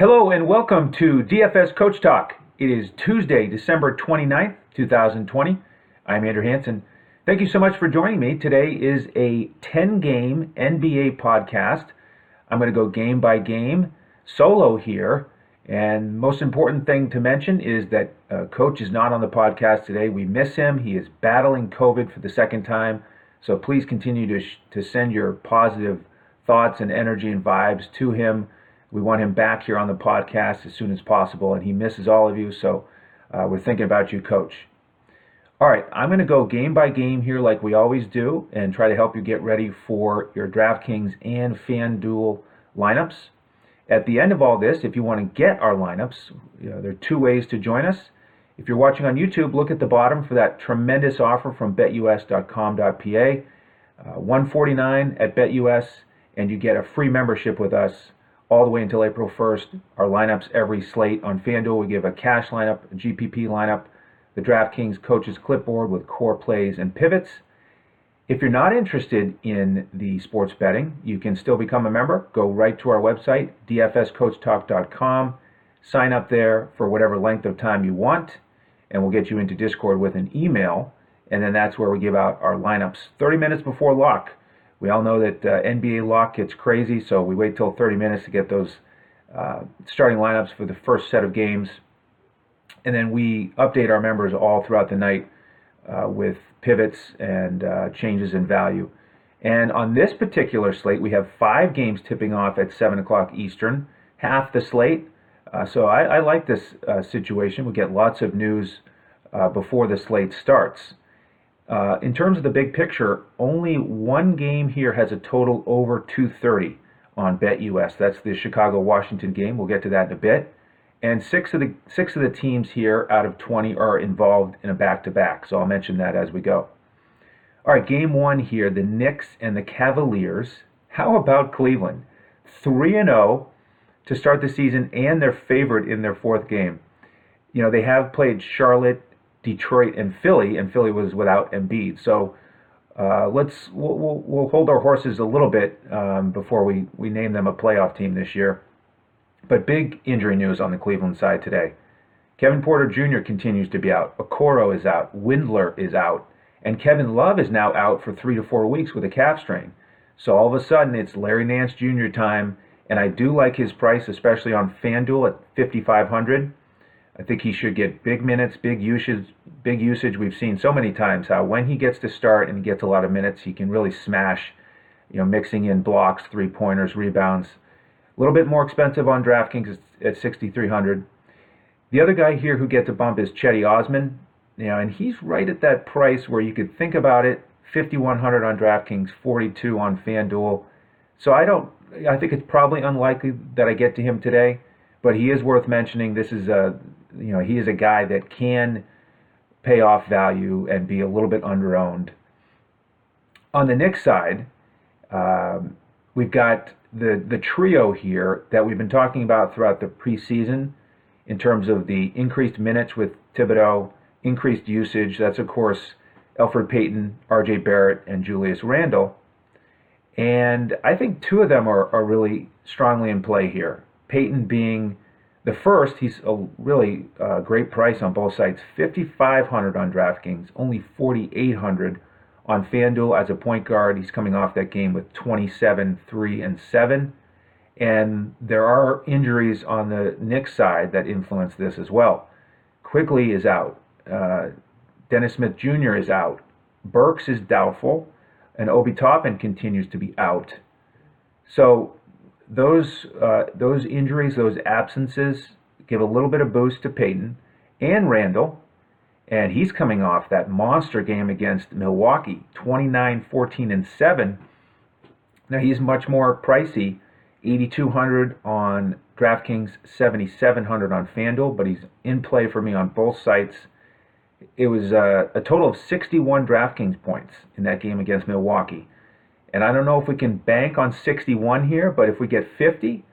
Hello and welcome to DFS Coach Talk. It is Tuesday, December 29th, 2020. I'm Andrew Hansen. Thank you so much for joining me. Today is a 10-game NBA podcast. I'm going to go game by game, solo here. And most important thing to mention is that Coach is not on the podcast today. We miss him. He is battling COVID for the second time. So please continue to send your positive thoughts and energy and vibes to him. We want him back here on the podcast as soon as possible, and he misses all of you, so we're thinking about you, Coach. All right, I'm going to go game by game here like we always do and try to help you get ready for your DraftKings and FanDuel lineups. At the end of all this, if you want to get our lineups, there are two ways to join us. If you're watching on YouTube, look at the bottom for that tremendous offer from betus.com.pa, $149 at BetUS, and you get a free membership with us all the way until April 1st. Our lineups every slate on FanDuel. We give a cash lineup, a GPP lineup, the DraftKings Coaches Clipboard with core plays and pivots. If you're not interested in the sports betting, you can still become a member. Go right to our website, dfscoachtalk.com. Sign up there for whatever length of time you want, and we'll get you into Discord with an email, and then that's where we give out our lineups 30 minutes before lock. We all know that NBA lock gets crazy, so we wait till 30 minutes to get those starting lineups for the first set of games. And then we update our members all throughout the night with pivots and changes in value. And on this particular slate, we have five games tipping off at 7 o'clock Eastern, half the slate. So I like this situation. We get lots of news before the slate starts. In terms of the big picture, only one game here has a total over 230 on BetUS. That's the Chicago-Washington game. We'll get to that in a bit. And six of the teams here out of 20 are involved in a back-to-back, so I'll mention that as we go. All right, game one here, the Knicks and the Cavaliers. How about Cleveland? 3-0 to start the season, and they're favored in their fourth game. You know, they have played Charlotte, Detroit, and Philly was without Embiid. So we'll hold our horses a little bit before we name them a playoff team this year. But big injury news on the Cleveland side today. Kevin Porter Jr. continues to be out. Okoro is out. Windler is out. And Kevin Love is now out for 3 to 4 weeks with a calf strain. So all of a sudden, it's Larry Nance Jr. time, and I do like his price, especially on FanDuel at $5,500. I think he should get big minutes, big usage. We've seen so many times how when he gets to start and gets a lot of minutes, he can really smash, mixing in blocks, three-pointers, rebounds. A little bit more expensive on DraftKings at $6,300. The other guy here who gets a bump is Chetty Osman, and he's right at that price where you could think about it, $5,100 on DraftKings, $4,200 on FanDuel. So I think it's probably unlikely that I get to him today, but he is worth mentioning. This is he is a guy that can pay off value and be a little bit underowned. On the Knicks side, we've got the trio here that we've been talking about throughout the preseason in terms of the increased minutes with Thibodeau, increased usage. That's, of course, Elfrid Payton, R.J. Barrett, and Julius Randle. And I think two of them are really strongly in play here. Payton being the first, he's a really great price on both sides, $5,500 on DraftKings, only $4,800 on FanDuel as a point guard. He's coming off that game with 27, 3, and 7. And there are injuries on the Knicks side that influence this as well. Quigley is out. Dennis Smith Jr. is out. Burks is doubtful. And Obi Toppin continues to be out. So those injuries, those absences, give a little bit of boost to Payton and Randall, and he's coming off that monster game against Milwaukee, 29, 14, and 7. Now he's much more pricey, $8,200 on DraftKings, $7,700 on FanDuel, but he's in play for me on both sites. It was a total of 61 DraftKings points in that game against Milwaukee. And I don't know if we can bank on 61 here, but if we get 50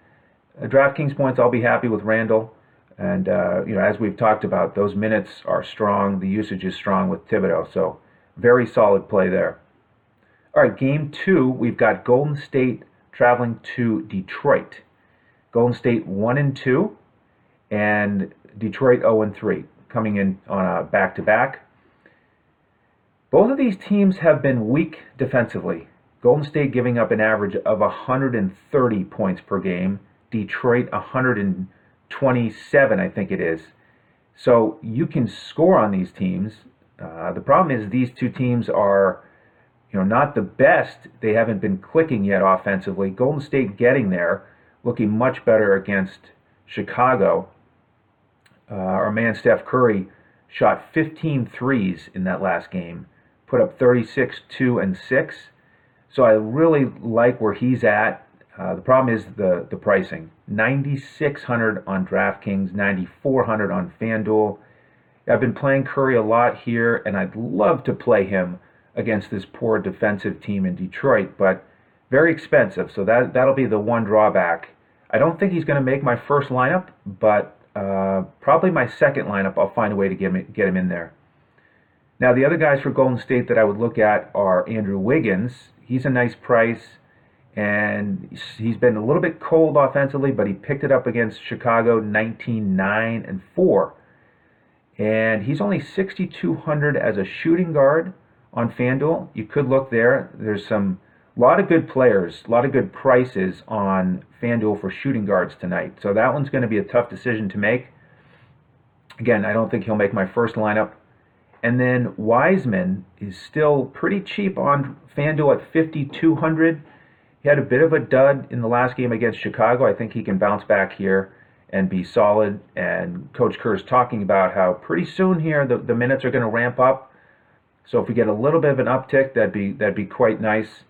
DraftKings points, I'll be happy with Randall. And, as we've talked about, those minutes are strong. The usage is strong with Thibodeau. So very solid play there. All right, game two, we've got Golden State traveling to Detroit. Golden State 1-2, and Detroit 0-3, coming in on a back-to-back. Both of these teams have been weak defensively. Golden State giving up an average of 130 points per game. Detroit 127, I think it is. So you can score on these teams. The problem is these two teams are, not the best. They haven't been clicking yet offensively. Golden State getting there, looking much better against Chicago. Our man Steph Curry shot 15 threes in that last game, put up 36, 2, and 6. So I really like where he's at. The problem is the pricing. $9,600 on DraftKings, $9,400 on FanDuel. I've been playing Curry a lot here, and I'd love to play him against this poor defensive team in Detroit, but very expensive, so that'll be the one drawback. I don't think he's going to make my first lineup, but probably my second lineup. I'll find a way to get him in there. Now, the other guys for Golden State that I would look at are Andrew Wiggins. He's a nice price, and he's been a little bit cold offensively, but he picked it up against Chicago, 19-9 and 4. And he's only 6,200 as a shooting guard on FanDuel. You could look there. There's a lot of good players, a lot of good prices on FanDuel for shooting guards tonight. So that one's going to be a tough decision to make. Again, I don't think he'll make my first lineup. And then Wiseman is still pretty cheap on FanDuel at 5,200. He had a bit of a dud in the last game against Chicago. I think he can bounce back here and be solid. And Coach Kerr's talking about how pretty soon here the minutes are going to ramp up. So if we get a little bit of an uptick, that'd be quite nice.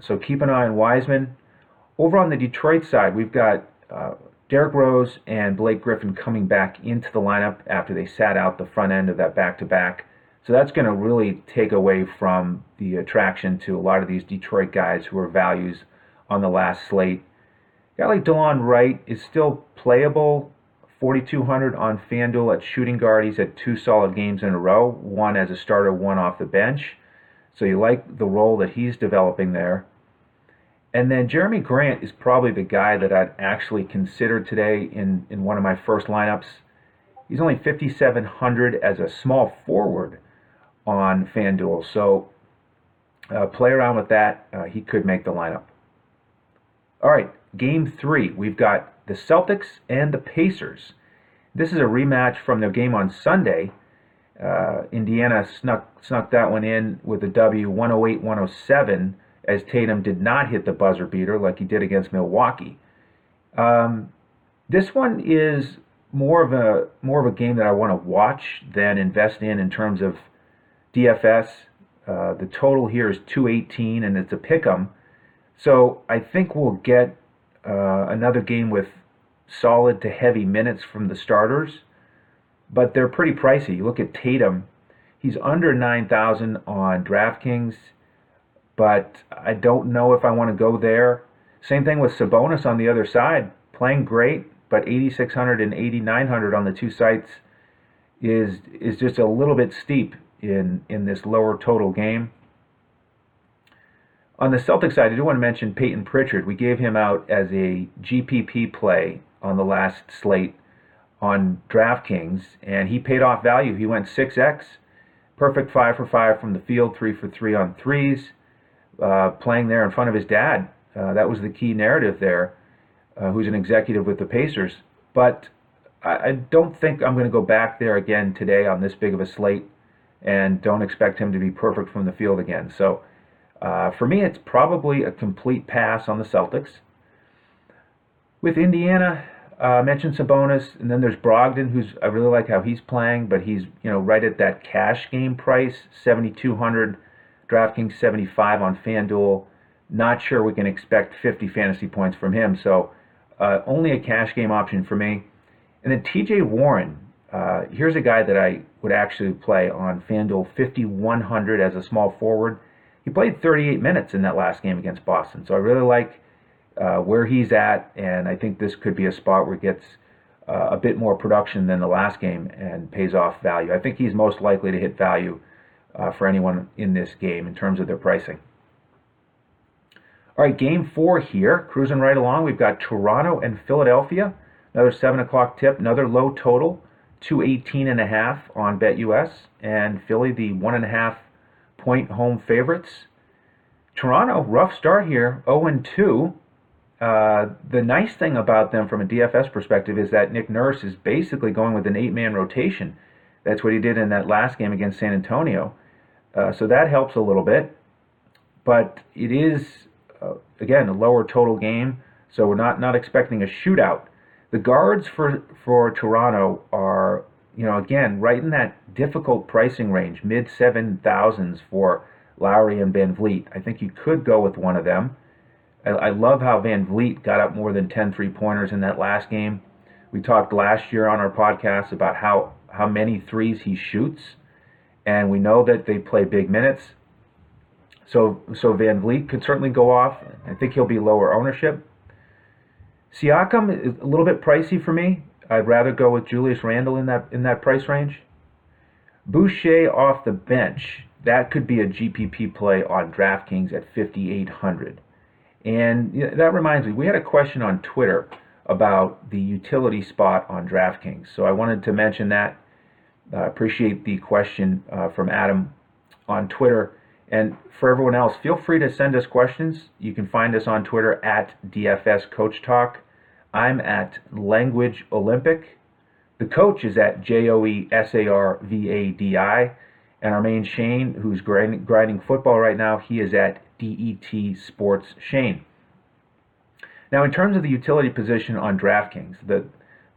So keep an eye on Wiseman. Over on the Detroit side, we've got Derrick Rose and Blake Griffin coming back into the lineup after they sat out the front end of that back-to-back. So that's going to really take away from the attraction to a lot of these Detroit guys who are values on the last slate. A guy like DeLon Wright is still playable, 4,200 on FanDuel at shooting guard. He's had two solid games in a row, one as a starter, one off the bench. So you like the role that he's developing there. And then Jeremy Grant is probably the guy that I'd actually consider today in one of my first lineups. He's only 5,700 as a small forward on FanDuel, so play around with that. He could make the lineup. All right, Game 3. We've got the Celtics and the Pacers. This is a rematch from their game on Sunday. Indiana snuck that one in with a W, 108-107, as Tatum did not hit the buzzer beater like he did against Milwaukee. This one is more of a game that I want to watch than invest in terms of DFS. The total here is 218, and it's a pick'em. So I think we'll get another game with solid to heavy minutes from the starters, but they're pretty pricey. You look at Tatum, he's under 9,000 on DraftKings, but I don't know if I want to go there. Same thing with Sabonis on the other side, playing great, but 8,600 and 8,900 on the two sites is just a little bit steep in this lower total game. On the Celtics side, I do want to mention Peyton Pritchard. We gave him out as a GPP play on the last slate on DraftKings, and he paid off value. He went 6x, perfect 5 for 5 from the field, 3 for 3 on threes, playing there in front of his dad. That was the key narrative there, who's an executive with the Pacers. But I don't think I'm going to go back there again today on this big of a slate, and don't expect him to be perfect from the field again. So for me, it's probably a complete pass on the Celtics. With Indiana, mentioned Sabonis, and then there's Brogdon, who's I really like how he's playing, but he's right at that cash game price, 7,200, DraftKings 75 on FanDuel. Not sure we can expect 50 fantasy points from him, so only a cash game option for me. And then T.J. Warren, here's a guy that I would actually play on FanDuel, 5,100 as a small forward. He played 38 minutes in that last game against Boston, so I really like where he's at, and I think this could be a spot where he gets a bit more production than the last game and pays off value. I think he's most likely to hit value for anyone in this game in terms of their pricing. All right, game four here, cruising right along. We've got Toronto and Philadelphia, another 7 o'clock tip, another low total, 218.5 on BetUS, and Philly, the 1.5-point home favorites. Toronto, rough start here, 0-2. The nice thing about them from a DFS perspective is that Nick Nurse is basically going with an 8-man rotation. That's what he did in that last game against San Antonio. So that helps a little bit. But it is, again, a lower total game, so we're not expecting a shootout. The guards for Toronto are, again, right in that difficult pricing range, mid-7,000s for Lowry and VanVleet. I think you could go with one of them. I love how VanVleet got up more than 10 three-pointers in that last game. We talked last year on our podcast about how many threes he shoots, and we know that they play big minutes. So VanVleet could certainly go off. I think he'll be lower ownership. Siakam is a little bit pricey for me. I'd rather go with Julius Randle in that price range. Boucher off the bench. That could be a GPP play on DraftKings at 5,800. And that reminds me, we had a question on Twitter about the utility spot on DraftKings. So I wanted to mention that. I appreciate the question from Adam on Twitter. And for everyone else, feel free to send us questions. You can find us on Twitter at DFS Coach Talk. I'm at Language Olympic. The coach is at JoeSarvadi. And our main Shane, who's grinding football right now, he is at DET Sports Shane. Now, in terms of the utility position on DraftKings,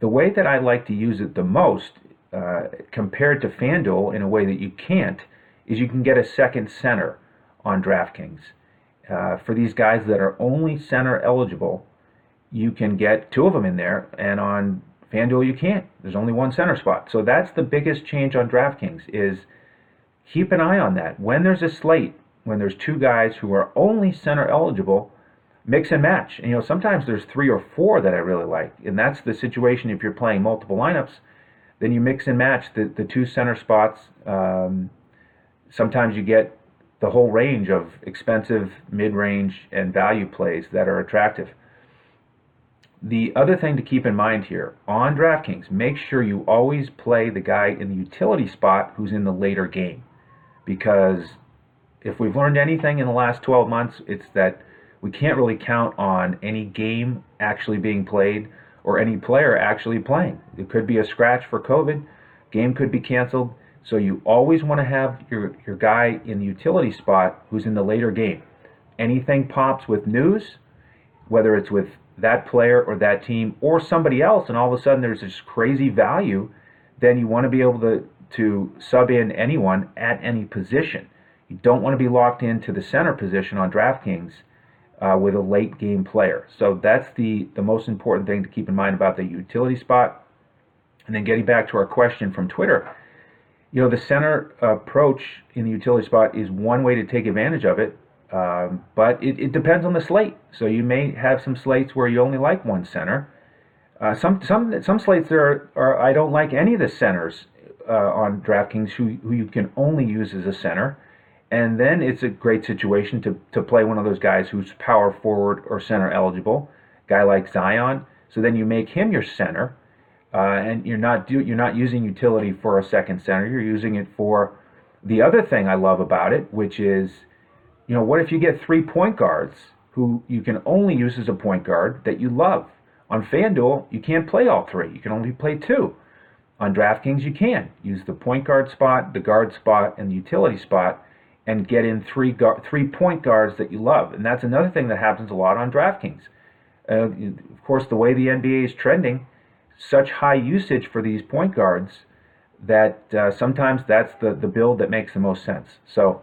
the way that I like to use it the most, compared to FanDuel in a way that you can't, is you can get a second center on DraftKings. For these guys that are only center eligible, you can get two of them in there, and on FanDuel you can't. There's only one center spot. So that's the biggest change on DraftKings, is keep an eye on that. When there's a slate, when there's two guys who are only center eligible, mix and match. And sometimes there's three or four that I really like, and that's the situation if you're playing multiple lineups. Then you mix and match the two center spots. Sometimes you get the whole range of expensive, mid-range, and value plays that are attractive. The other thing to keep in mind here, on DraftKings, make sure you always play the guy in the utility spot who's in the later game. Because if we've learned anything in the last 12 months, it's that we can't really count on any game actually being played or any player actually playing. It could be a scratch for COVID, game could be canceled. So you always want to have your guy in the utility spot who's in the later game. Anything pops with news, whether it's with that player or that team or somebody else, and all of a sudden there's this crazy value, then you want to be able to sub in anyone at any position. You don't want to be locked into the center position on DraftKings with a late game player. So that's the most important thing to keep in mind about the utility spot. And then getting back to our question from Twitter, the center approach in the utility spot is one way to take advantage of it, but it depends on the slate. So you may have some slates where you only like one center. Some slates there are I don't like any of the centers on DraftKings who you can only use as a center, and then it's a great situation to play one of those guys who's power forward or center eligible, guy like Zion. So then you make him your center. And you're not using utility for a second center. You're using it for the other thing I love about it, which is, what if you get 3 point guards who you can only use as a point guard that you love? On FanDuel, you can't play all three. You can only play two. On DraftKings, you can use the point guard spot, the guard spot, and the utility spot, and get in three point guards that you love. And that's another thing that happens a lot on DraftKings. Of course, the way the NBA is trending, such high usage for these point guards that sometimes that's the build that makes the most sense. So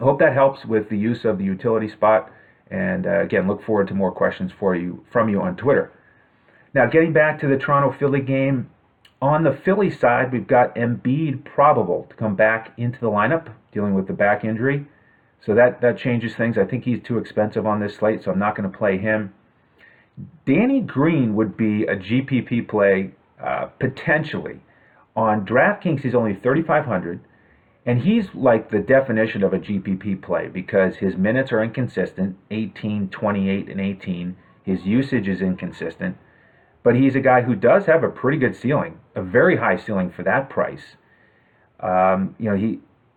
I hope that helps with the use of the utility spot. And again, look forward to more questions from you on Twitter. Now, getting back to the Toronto-Philly game, on the Philly side, we've got Embiid probable to come back into the lineup, dealing with the back injury. So that changes things. I think he's too expensive on this slate, so I'm not going to play him. Danny Green would be a GPP play potentially. On DraftKings, he's only $3,500, And he's like the definition of a GPP play because his minutes are inconsistent, 18, 28, and 18. His usage is inconsistent. But he's a guy who does have a pretty good ceiling, a very high ceiling for that price.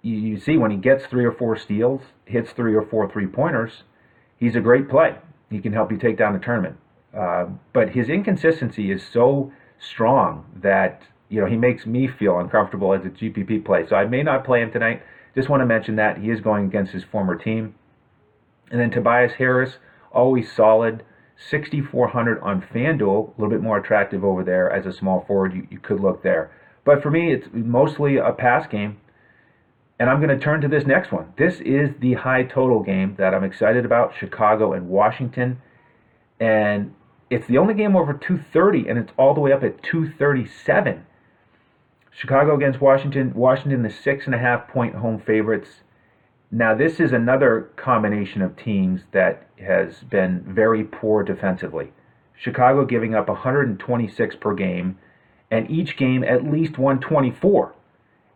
You see when he gets 3 or 4 steals, hits 3 or 4 three-pointers, he's a great play. He can help you take down a tournament. But his inconsistency is so strong that he makes me feel uncomfortable as a GPP play. So I may not play him tonight. Just want to mention that. He is going against his former team. And then Tobias Harris, always solid. 6,400 on FanDuel, a little bit more attractive over there as a small forward. You could look there. But for me, it's mostly a pass game. And I'm going to turn to this next one. This is the high total game that I'm excited about, Chicago and Washington. And it's the only game over 230, and it's all the way up at 237. Chicago against Washington. Washington, the 6.5-point home favorites. Now, this is another combination of teams that has been very poor defensively. Chicago giving up 126 per game, and each game at least 124.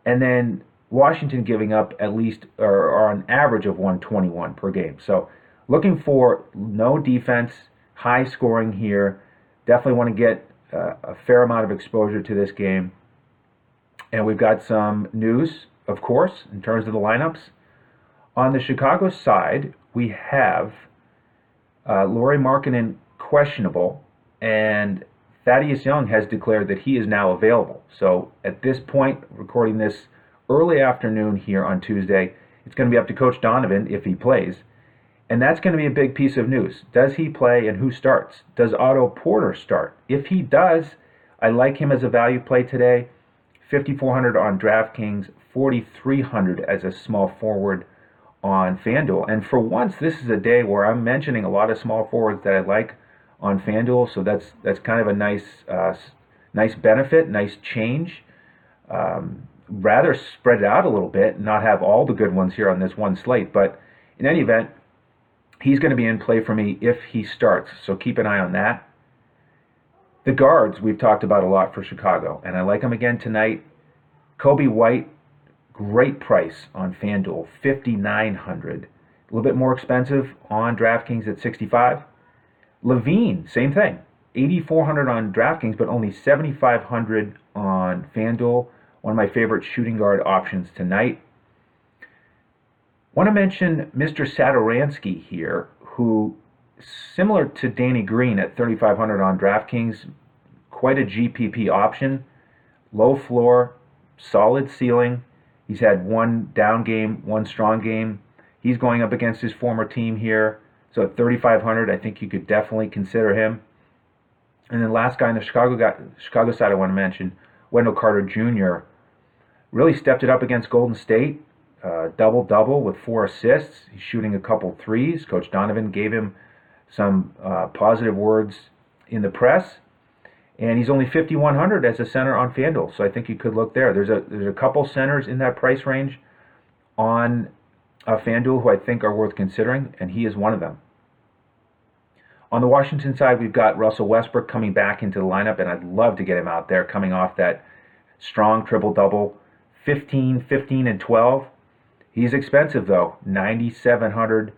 And then Washington giving up at least, or an average of 121 per game. So looking for no defense, high scoring here. Definitely want to get a fair amount of exposure to this game. And we've got some news, of course, in terms of the lineups. On the Chicago side, we have Lauri Markkanen questionable, and Thaddeus Young has declared that he is now available. So at this point, recording this early afternoon here on Tuesday, it's going to be up to Coach Donovan if he plays. And that's going to be a big piece of news. Does he play and who starts? Does Otto Porter start? If he does, I like him as a value play today. 5,400 on DraftKings, 4,300 as a small forward on FanDuel. And for once, this is a day where I'm mentioning a lot of small forwards that I like on FanDuel. So that's kind of a nice benefit, nice change. Rather spread it out a little bit, not have all the good ones here on this one slate. But in any event, he's going to be in play for me if he starts. So keep an eye on that. The guards we've talked about a lot for Chicago, and I like them again tonight. Kobe White, great price on FanDuel, 5,900. A little bit more expensive on DraftKings at 6,500. Levine, same thing, 8,400 on DraftKings, but only 7,500 on FanDuel. One of my favorite shooting guard options tonight. Want to mention Mr. Satoransky here, who, similar to Danny Green at 3,500 on DraftKings, quite a GPP option. Low floor, solid ceiling. He's had one down game, one strong game. He's going up against his former team here. So at 3,500, I think you could definitely consider him. And then last guy on the Chicago side I want to mention, Wendell Carter Jr. Really stepped it up against Golden State. Double-double with 4 assists. He's shooting a couple threes. Coach Donovan gave him some positive words in the press. And he's only 5,100 as a center on FanDuel, so I think you could look there. There's a couple centers in that price range on FanDuel who I think are worth considering, and he is one of them. On the Washington side, we've got Russell Westbrook coming back into the lineup, and I'd love to get him out there coming off that strong triple-double, 15, 15, and 12. He's expensive, though, 9,700.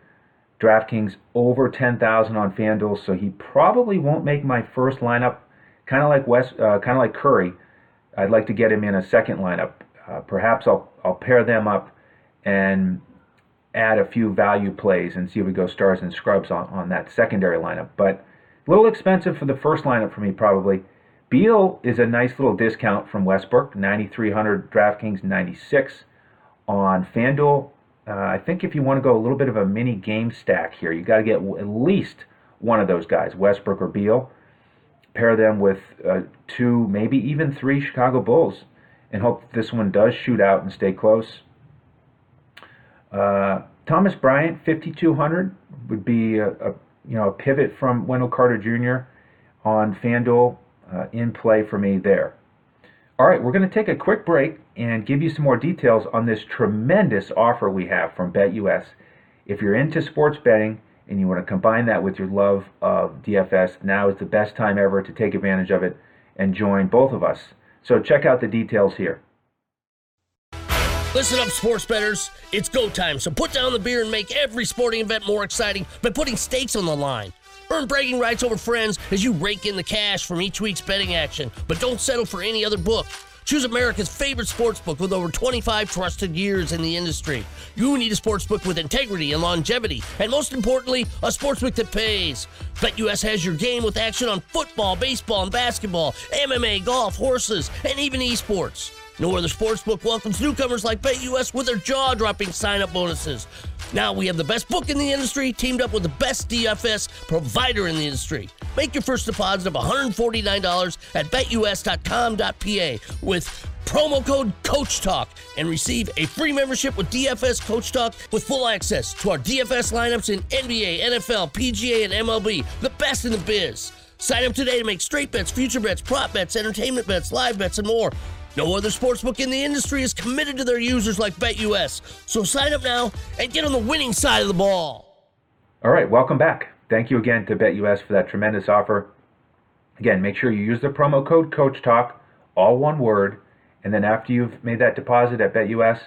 DraftKings over 10,000 on FanDuel, so he probably won't make my first lineup. Kind of like Curry, I'd like to get him in a second lineup. Perhaps I'll pair them up and add a few value plays and see if we go stars and scrubs on that secondary lineup. But a little expensive for the first lineup for me probably. Beal is a nice little discount from Westbrook, 9,300 DraftKings, 96 on FanDuel. I think if you want to go a little bit of a mini game stack here, you got to get at least one of those guys, Westbrook or Beal. Pair them with 2, maybe even 3 Chicago Bulls, and hope that this one does shoot out and stay close. Thomas Bryant, 5,200 would be a pivot from Wendell Carter Jr. on FanDuel, in play for me there. All right, we're going to take a quick break and give you some more details on this tremendous offer we have from BetUS. If you're into sports betting and you want to combine that with your love of DFS, now is the best time ever to take advantage of it and join both of us. So check out the details here. Listen up, sports bettors. It's go time, so put down the beer and make every sporting event more exciting by putting stakes on the line. Earn bragging rights over friends as you rake in the cash from each week's betting action, but don't settle for any other book. Choose America's favorite sportsbook with over 25 trusted years in the industry. You need a sportsbook with integrity and longevity, and most importantly, a sportsbook that pays. BetUS has your game with action on football, baseball, and basketball, MMA, golf, horses, and even esports. No other sportsbook welcomes newcomers like BetUS with their jaw-dropping sign-up bonuses. Now we have the best book in the industry teamed up with the best DFS provider in the industry. Make your first deposit of $149 at betus.com.pa with promo code COACHTALK and receive a free membership with DFS Coach Talk with full access to our DFS lineups in NBA, NFL, PGA, and MLB, the best in the biz. Sign up today to make straight bets, future bets, prop bets, entertainment bets, live bets, and more. No other sportsbook in the industry is committed to their users like BetUS. So sign up now and get on the winning side of the ball. All right, welcome back. Thank you again to BetUS for that tremendous offer. Again, make sure you use the promo code CoachTalk, all one word, and then after you've made that deposit at BetUS,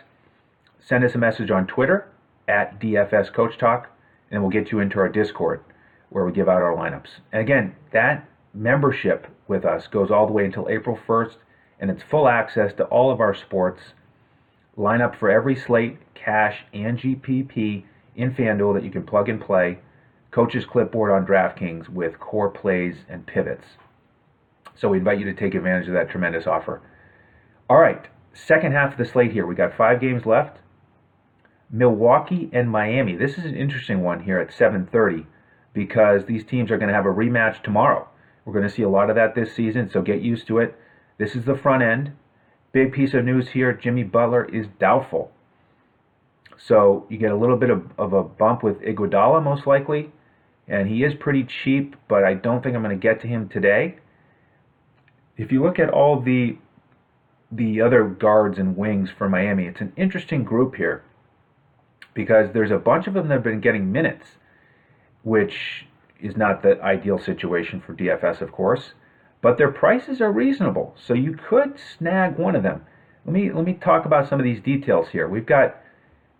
send us a message on Twitter at DFS Coach Talk, and we'll get you into our Discord where we give out our lineups. And again, that membership with us goes all the way until April 1st. And it's full access to all of our sports, lineup for every slate, cash, and GPP in FanDuel that you can plug and play, coach's clipboard on DraftKings with core plays and pivots. So we invite you to take advantage of that tremendous offer. All right, second half of the slate here. We got 5 games left. Milwaukee and Miami. This is an interesting one here at 7:30 because these teams are going to have a rematch tomorrow. We're going to see a lot of that this season, so get used to it. This is the front end. Big piece of news here, Jimmy Butler is doubtful. So you get a little bit of a bump with Iguodala most likely, and he is pretty cheap, but I don't think I'm going to get to him today. If you look at all the other guards and wings for Miami, it's an interesting group here because there's a bunch of them that have been getting minutes, which is not the ideal situation for DFS, of course. But their prices are reasonable, so you could snag one of them. Let me talk about some of these details here. We've got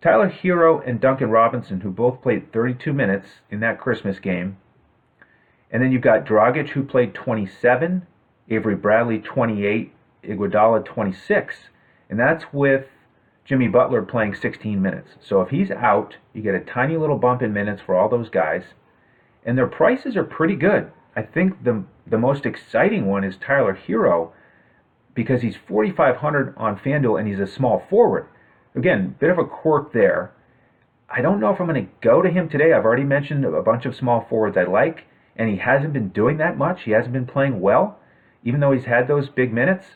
Tyler Herro and Duncan Robinson, who both played 32 minutes in that Christmas game. And then you've got Dragic, who played 27, Avery Bradley 28, Iguodala 26. And that's with Jimmy Butler playing 16 minutes. So if he's out, you get a tiny little bump in minutes for all those guys. And their prices are pretty good. I think the most exciting one is Tyler Herro because he's 4,500 on FanDuel and he's a small forward. Again, bit of a quirk there. I don't know if I'm going to go to him today. I've already mentioned a bunch of small forwards I like, and he hasn't been doing that much. He hasn't been playing well, even though he's had those big minutes.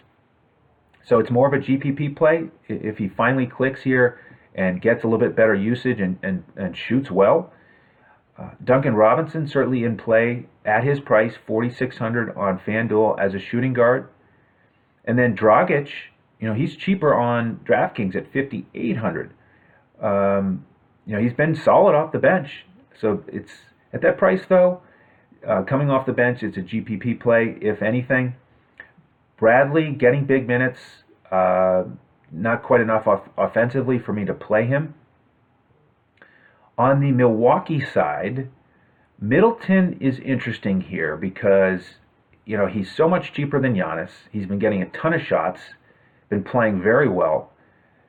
So it's more of a GPP play. If he finally clicks here and gets a little bit better usage and shoots well, Duncan Robinson certainly in play at his price, 4,600 on FanDuel as a shooting guard. And then Dragic, he's cheaper on DraftKings at 5,800. He's been solid off the bench. So it's at that price, though, coming off the bench, it's a GPP play, if anything. Bradley getting big minutes, not quite enough offensively for me to play him. On the Milwaukee side, Middleton is interesting here because, he's so much cheaper than Giannis. He's been getting a ton of shots, been playing very well.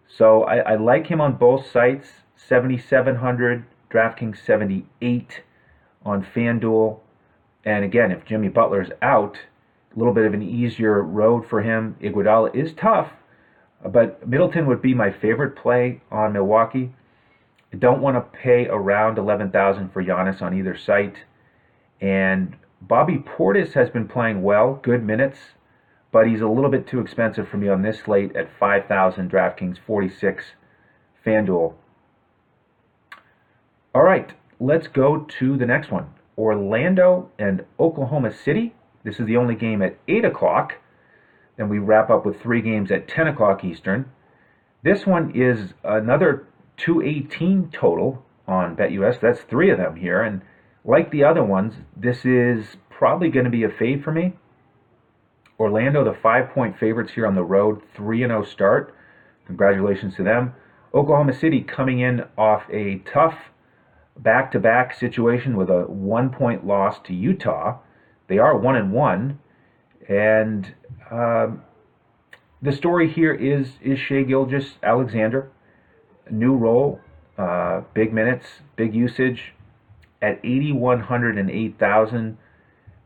So I like him on both sites, 7,700, DraftKings 78 on FanDuel. And again, if Jimmy Butler's out, a little bit of an easier road for him. Iguodala is tough, but Middleton would be my favorite play on Milwaukee. I don't want to pay around $11,000 for Giannis on either site. And Bobby Portis has been playing well, good minutes, but he's a little bit too expensive for me on this slate at $5,000, DraftKings 46, FanDuel. All right, let's go to the next one. Orlando and Oklahoma City. This is the only game at 8 o'clock. Then we wrap up with 3 games at 10 o'clock Eastern. This one is another 218 total on BetUS. That's 3 of them here. And like the other ones, this is probably going to be a fade for me. Orlando, the 5-point favorites here on the road, 3-0 start. Congratulations to them. Oklahoma City coming in off a tough back-to-back situation with a one-point loss to Utah. They are 1-1, and the story here is Shai Gilgeous-Alexander. New role, big minutes, big usage at 8,100 and 8,000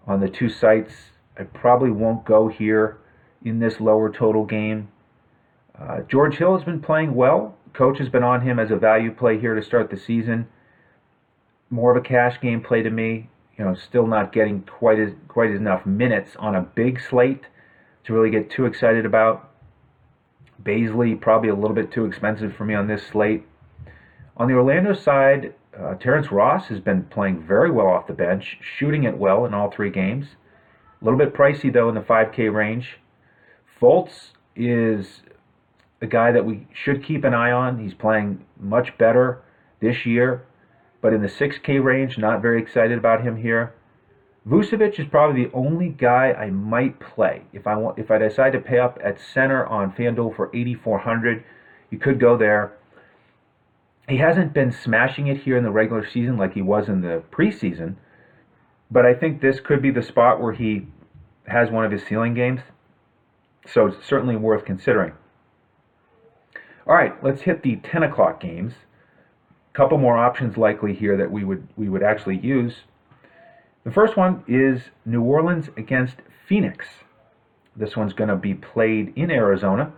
on the two sites. I probably won't go here in this lower total game. George Hill has been playing well. Coach has been on him as a value play here to start the season. More of a cash game play to me. You know, still not getting quite enough minutes on a big slate to really get too excited about. Baisley probably a little bit too expensive for me on this slate. On the Orlando side, Terrence Ross has been playing very well off the bench, shooting it well in all three games. A little bit pricey though in the 5K range. Fultz is a guy that we should keep an eye on. He's playing much better this year, but in the 6K range, not very excited about him here. Vucevic is probably the only guy I might play. If I decide to pay up at center on FanDuel for 8,400, you could go there. He hasn't been smashing it here in the regular season like he was in the preseason, but I think this could be the spot where he has one of his ceiling games, so it's certainly worth considering. All right, let's hit the 10 o'clock games. Couple more options likely here that we would actually use. The first one is New Orleans against Phoenix. This one's going to be played in Arizona.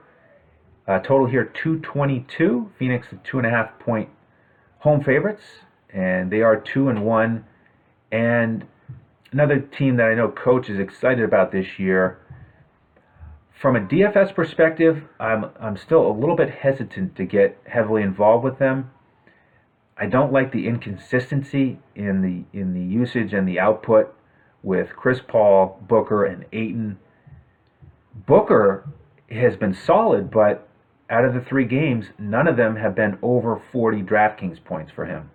Total here 222. Phoenix 2.5 point home favorites, and they are 2-1. And another team that I know Coach is excited about this year. From a DFS perspective, I'm still a little bit hesitant to get heavily involved with them. I don't like the inconsistency in the usage and the output with Chris Paul, Booker, and Ayton. Booker has been solid, but out of the three games, none of them have been over 40 DraftKings points for him.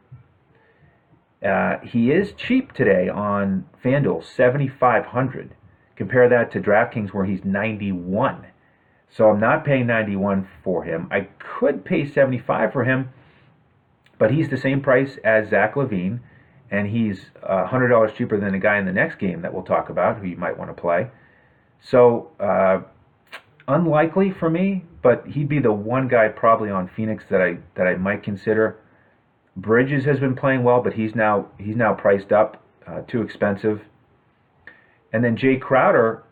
He is cheap today on FanDuel, 7,500. Compare that to DraftKings where he's 91. So I'm not paying 91 for him. I could pay 75 for him, but he's the same price as Zach LaVine, and he's $100 cheaper than the guy in the next game that we'll talk about who you might want to play. So unlikely for me, but he'd be the one guy probably on Phoenix that I might consider. Bridges has been playing well, but he's now priced up, too expensive. And then Jay Crowder,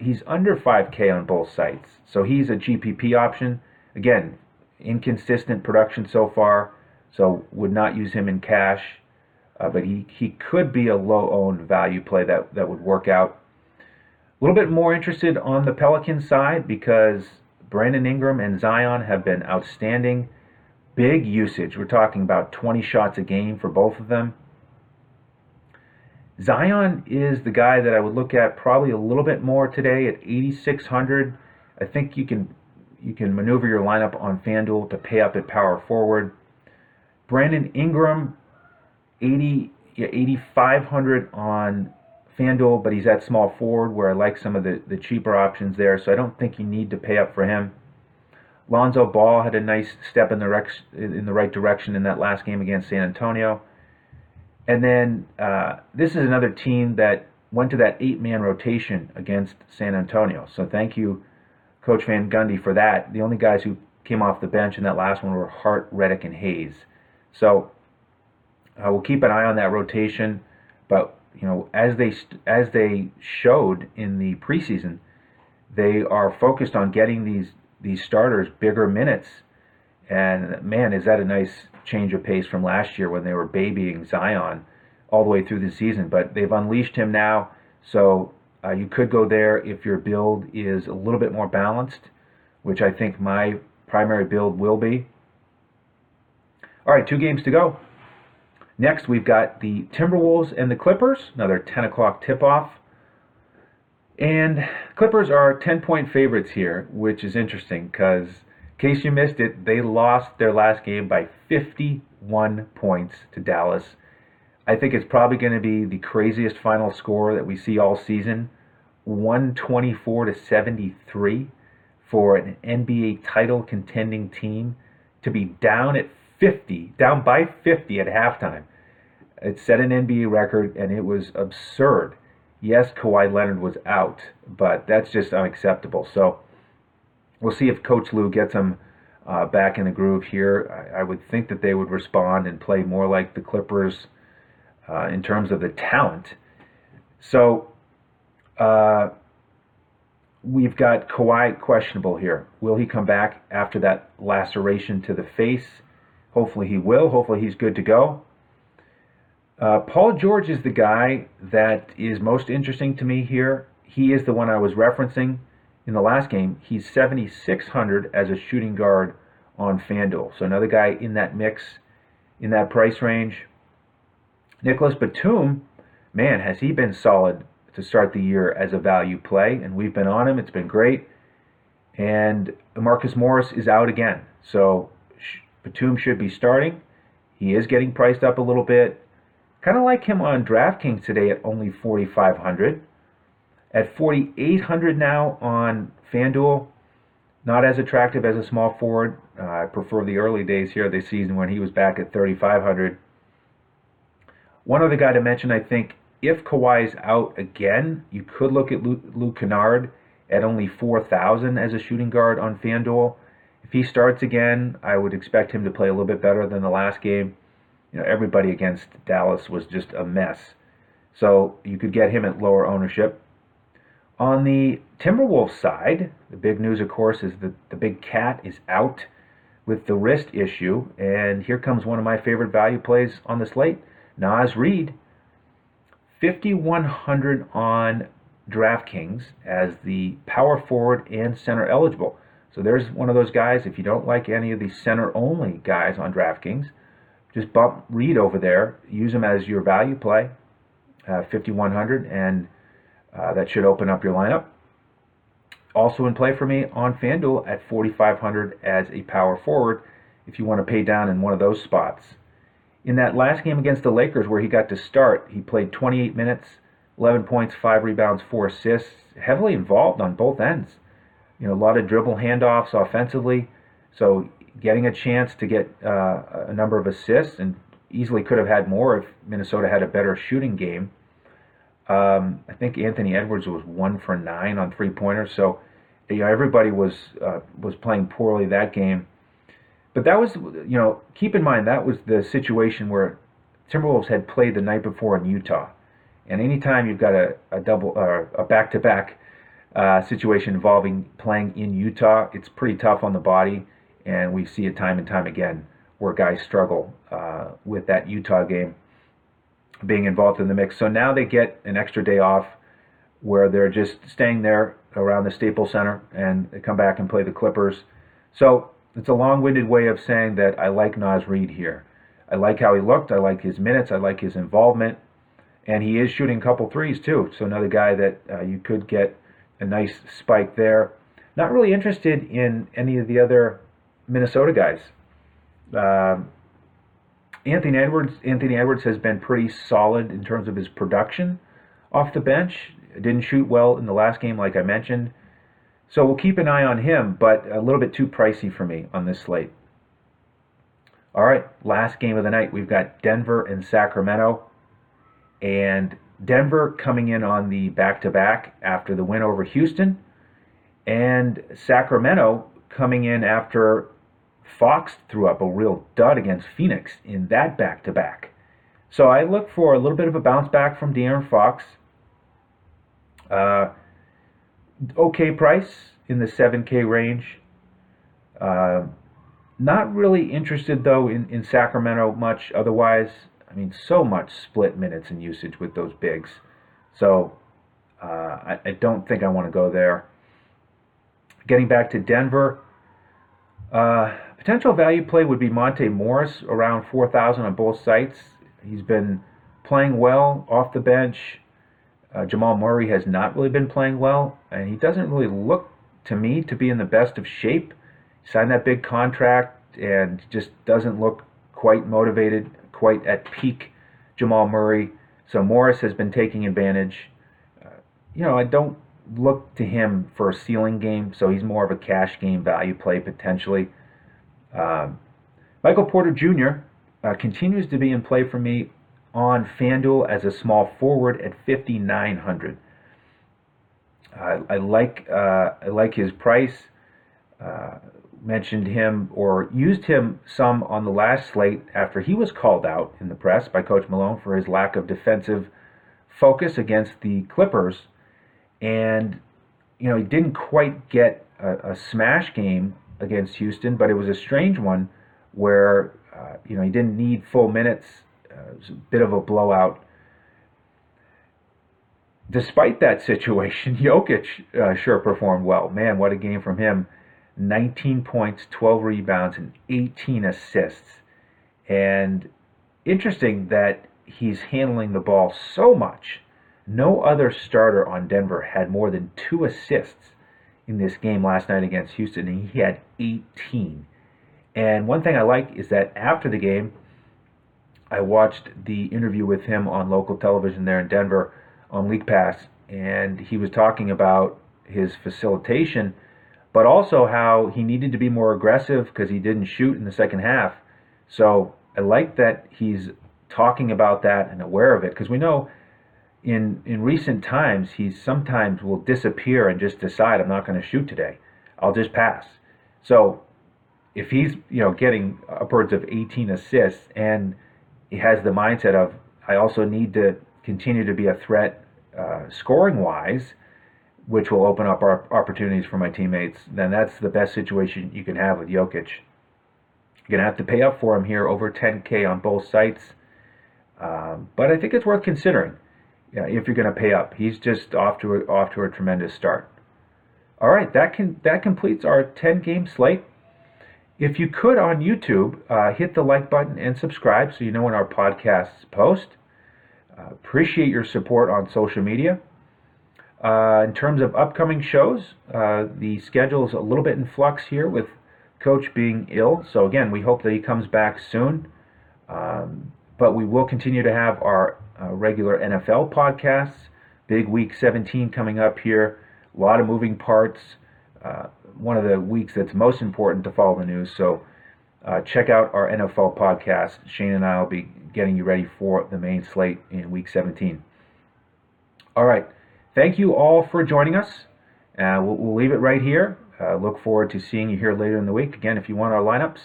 he's under 5K on both sites, so he's a GPP option. Again, inconsistent production so far, so would not use him in cash, but he could be a low-owned value play that would work out. A little bit more interested on the Pelican side because Brandon Ingram and Zion have been outstanding. Big usage. We're talking about 20 shots a game for both of them. Zion is the guy that I would look at probably a little bit more today at 8,600. I think you can maneuver your lineup on FanDuel to pay up at power forward. Brandon Ingram, 8,500 on FanDuel, but he's at small forward where I like some of the cheaper options there, so I don't think you need to pay up for him. Lonzo Ball had a nice step in the right direction in that last game against San Antonio. And then this is another team that went to that 8-man rotation against San Antonio. So thank you, Coach Van Gundy, for that. The only guys who came off the bench in that last one were Hart, Reddick, and Hayes. So we'll keep an eye on that rotation. But you know, as they showed in the preseason, they are focused on getting these starters bigger minutes. And man, is that a nice change of pace from last year when they were babying Zion all the way through the season. But they've unleashed him now, so you could go there if your build is a little bit more balanced, which I think my primary build will be. All right, two games to go. Next, we've got the Timberwolves and the Clippers, another 10 o'clock tip-off. And Clippers are 10-point favorites here, which is interesting because, in case you missed it, they lost their last game by 51 points to Dallas. I think it's probably going to be the craziest final score that we see all season, 124-73 for an NBA title contending team to be down by 50 at halftime. It set an NBA record, and it was absurd. Yes, Kawhi Leonard was out, but that's just unacceptable. So we'll see if Coach Lou gets them back in the groove here. I would think that they would respond and play more like the Clippers in terms of the talent. So we've got Kawhi questionable here. Will he come back after that laceration to the face? Hopefully he will. Hopefully he's good to go. Paul George is the guy that is most interesting to me here. He is the one I was referencing in the last game. He's 7,600 as a shooting guard on FanDuel. So another guy in that mix, in that price range. Nicholas Batum, man, has he been solid to start the year as a value play. And we've been on him. It's been great. And Marcus Morris is out again. So Batum should be starting. He is getting priced up a little bit. Kind of like him on DraftKings today at only 4,500. At 4,800 now on FanDuel, not as attractive as a small forward. I prefer the early days here of the season when he was back at 3,500. One other guy to mention, I think, if Kawhi's out again, you could look at Luke Kennard at only 4,000 as a shooting guard on FanDuel. If he starts again, I would expect him to play a little bit better than the last game. You know, everybody against Dallas was just a mess. So you could get him at lower ownership. On the Timberwolves side, the big news, of course, is that the big cat is out with the wrist issue. And here comes one of my favorite value plays on the slate, Naz Reid. 5,100 on DraftKings as the power forward and center eligible. So there's one of those guys, if you don't like any of the center-only guys on DraftKings, just bump Reid over there, use him as your value play, 5,100, and that should open up your lineup. Also in play for me on FanDuel at 4,500 as a power forward if you want to pay down in one of those spots. In that last game against the Lakers where he got to start, he played 28 minutes, 11 points, 5 rebounds, 4 assists, heavily involved on both ends. You know, a lot of dribble handoffs offensively, so getting a chance to get a number of assists, and easily could have had more if Minnesota had a better shooting game. I think Anthony Edwards was 1 for 9 on three-pointers, so you know, everybody was playing poorly that game. But that was, you know, keep in mind that was the situation where Timberwolves had played the night before in Utah, and anytime you've got a back-to-back situation involving playing in Utah, it's pretty tough on the body. And we see it time and time again where guys struggle with that Utah game being involved in the mix. So now they get an extra day off where they're just staying there around the Staples Center, and they come back and play the Clippers. So it's a long-winded way of saying that I like Naz Reid here. I like how he looked. I like his minutes. I like his involvement. And he is shooting a couple threes too. So another guy that you could get a nice spike there. Not really interested in any of the other Minnesota guys. Anthony Edwards has been pretty solid in terms of his production off the bench. Didn't shoot well in the last game, like I mentioned. So we'll keep an eye on him, but a little bit too pricey for me on this slate. All right, last game of the night. We've got Denver and Sacramento. And Denver coming in on the back-to-back after the win over Houston. And Sacramento coming in after Fox threw up a real dud against Phoenix in that back-to-back. So I look for a little bit of a bounce back from De'Aaron Fox. Okay price in the 7K range. Not really interested, though, in Sacramento much otherwise. I mean, so much split minutes and usage with those bigs. So I don't think I want to go there. Getting back to Denver, potential value play would be Monte Morris, around 4,000 on both sites. He's been playing well off the bench. Jamal Murray has not really been playing well, and he doesn't really look to me to be in the best of shape. He signed that big contract and just doesn't look quite motivated, quite at peak Jamal Murray. So Morris has been taking advantage. You know, I don't look to him for a ceiling game, so he's more of a cash game value play potentially. Michael Porter Jr. Continues to be in play for me on FanDuel as a small forward at 5,900. I like his price. Mentioned him or used him some on the last slate after he was called out in the press by Coach Malone for his lack of defensive focus against the Clippers. And, you know, he didn't quite get a smash game against Houston, but it was a strange one where, you know, he didn't need full minutes. It was a bit of a blowout. Despite that situation, Jokic sure performed well. Man, what a game from him. 19 points, 12 rebounds, and 18 assists. And interesting that he's handling the ball so much. No other starter on Denver had more than 2 assists in this game last night against Houston, and he had 18. And one thing I like is that after the game, I watched the interview with him on local television there in Denver on League Pass, and he was talking about his facilitation, but also how he needed to be more aggressive because he didn't shoot in the second half. So I like that he's talking about that and aware of it, because we know in recent times he sometimes will disappear and just decide, I'm not going to shoot today, I'll just pass. So if he's, you know, getting upwards of 18 assists and he has the mindset of, I also need to continue to be a threat scoring-wise, which will open up our opportunities for my teammates, then that's the best situation you can have with Jokic. You're going to have to pay up for him here, over 10K on both sites. But I think it's worth considering, if you're going to pay up. He's just off to a tremendous start. All right, that completes our 10-game slate. If you could on YouTube, hit the like button and subscribe so you know when our podcasts post. Appreciate your support on social media. In terms of upcoming shows, the schedule's a little bit in flux here with Coach being ill. So again, we hope that he comes back soon. But we will continue to have our regular NFL podcasts. Big Week 17 coming up here. A lot of moving parts. One of the weeks that's most important to follow the news. So check out our NFL podcast. Shane and I will be getting you ready for the main slate in Week 17. All right. Thank you all for joining us. We'll leave it right here. Look forward to seeing you here later in the week. Again, if you want our lineups,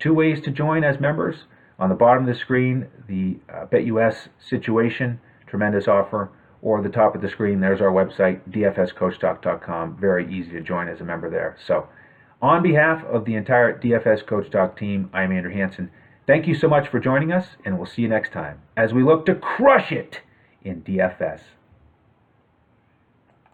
2 ways to join as members. On the bottom of the screen, the BetUS situation, tremendous offer. Or at the top of the screen, there's our website, dfscoachtalk.com. Very easy to join as a member there. So on behalf of the entire DFS Coach Talk team, I'm Andrew Hansen. Thank you so much for joining us, and we'll see you next time as we look to crush it in DFS.